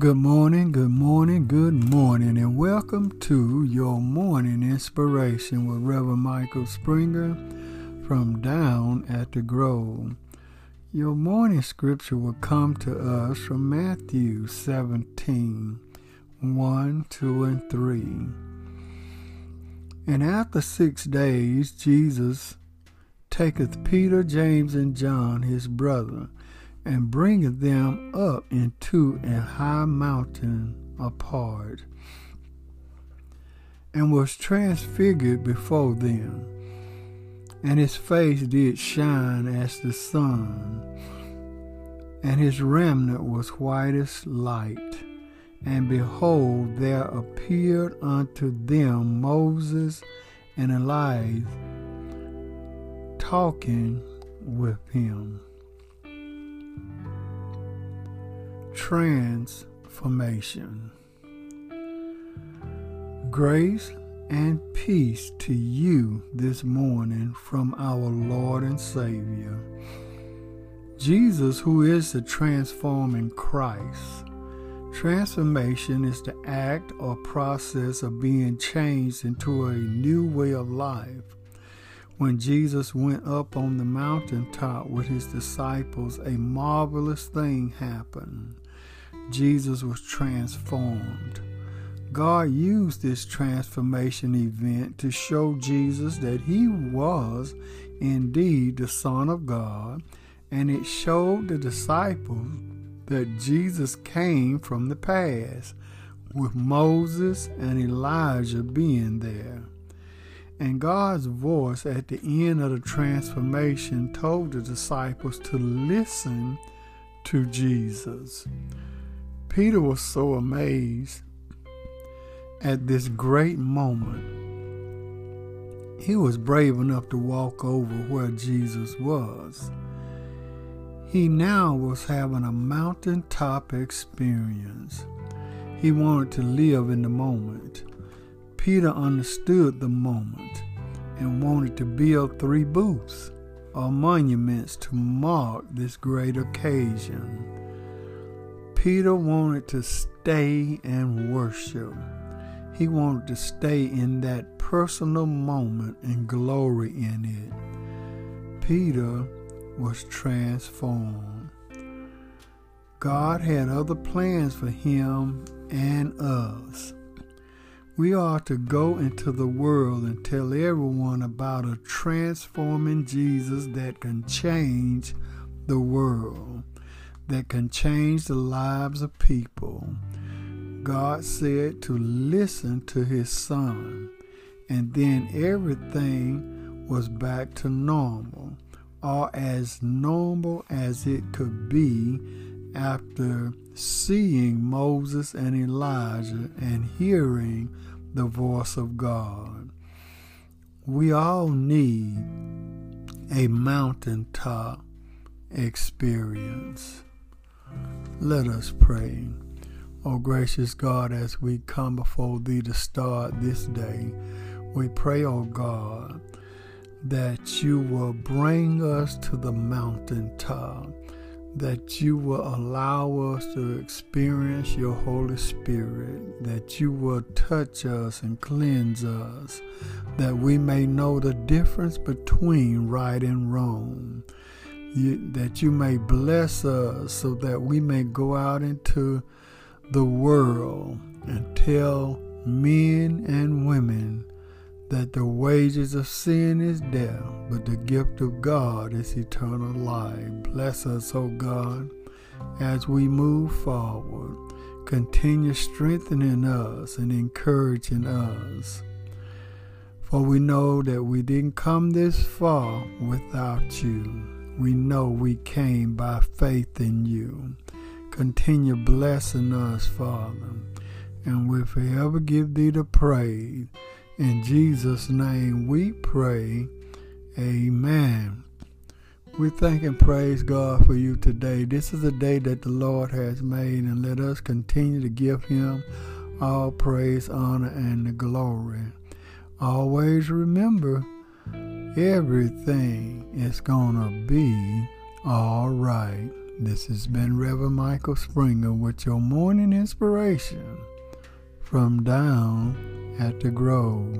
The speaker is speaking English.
Good morning, and welcome to Your Morning Inspiration with Reverend Michael Springer from Down at the Grove. Your morning scripture will come to us from Matthew 17, 1, 2, and 3. And after 6 days, Jesus taketh Peter, James, and John, his brother, and bringeth them up into an high mountain apart, and was transfigured before them, and his face did shine as the sun, and his raiment was white as light. And behold, there appeared unto them Moses and Elijah talking with him. Transformation. Grace and peace to you this morning from our Lord and Savior, Jesus, who is the transforming Christ. Transformation is the act or process of being changed into a new way of life. When Jesus went up on the mountaintop with his disciples, a marvelous thing happened. Jesus was transformed. God used this transformation event to show Jesus that he was indeed the Son of God, and it showed the disciples that Jesus came from the past, with Moses and Elijah being there. And God's voice at the end of the transformation told the disciples to listen to Jesus. Peter was so amazed at this great moment. He was brave enough to walk over where Jesus was. He now was having a mountaintop experience. He wanted to live in the moment. Peter understood the moment and wanted to build 3 booths or monuments to mark this great occasion. Peter wanted to stay and worship. He wanted to stay in that personal moment and glory in it. Peter was transformed. God had other plans for him and us. We are to go into the world and tell everyone about a transforming Jesus that can change the world, that can change the lives of people. God said to listen to his Son, and then everything was back to normal, or as normal as it could be, after seeing Moses and Elijah and hearing the voice of God. We all need a mountaintop experience. Let us pray. Oh, gracious God, as we come before thee to start this day, we pray, oh God, that you will bring us to the mountaintop, that you will allow us to experience your Holy Spirit, that you will touch us and cleanse us, that we may know the difference between right and wrong, that you may bless us so that we may go out into the world and tell men and women that the wages of sin is death, but the gift of God is eternal life. Bless us, O God, as we move forward. Continue strengthening us and encouraging us. For we know that we didn't come this far without you. We know we came by faith in you. Continue blessing us, Father, and we'll forever give thee the praise. In Jesus' name we pray, amen. We thank and praise God for you today. This is a day that the Lord has made, and let us continue to give him all praise, honor, and the glory. Always remember, everything is gonna be all right. This has been Reverend Michael Springer with your morning inspiration from Down at the Grove.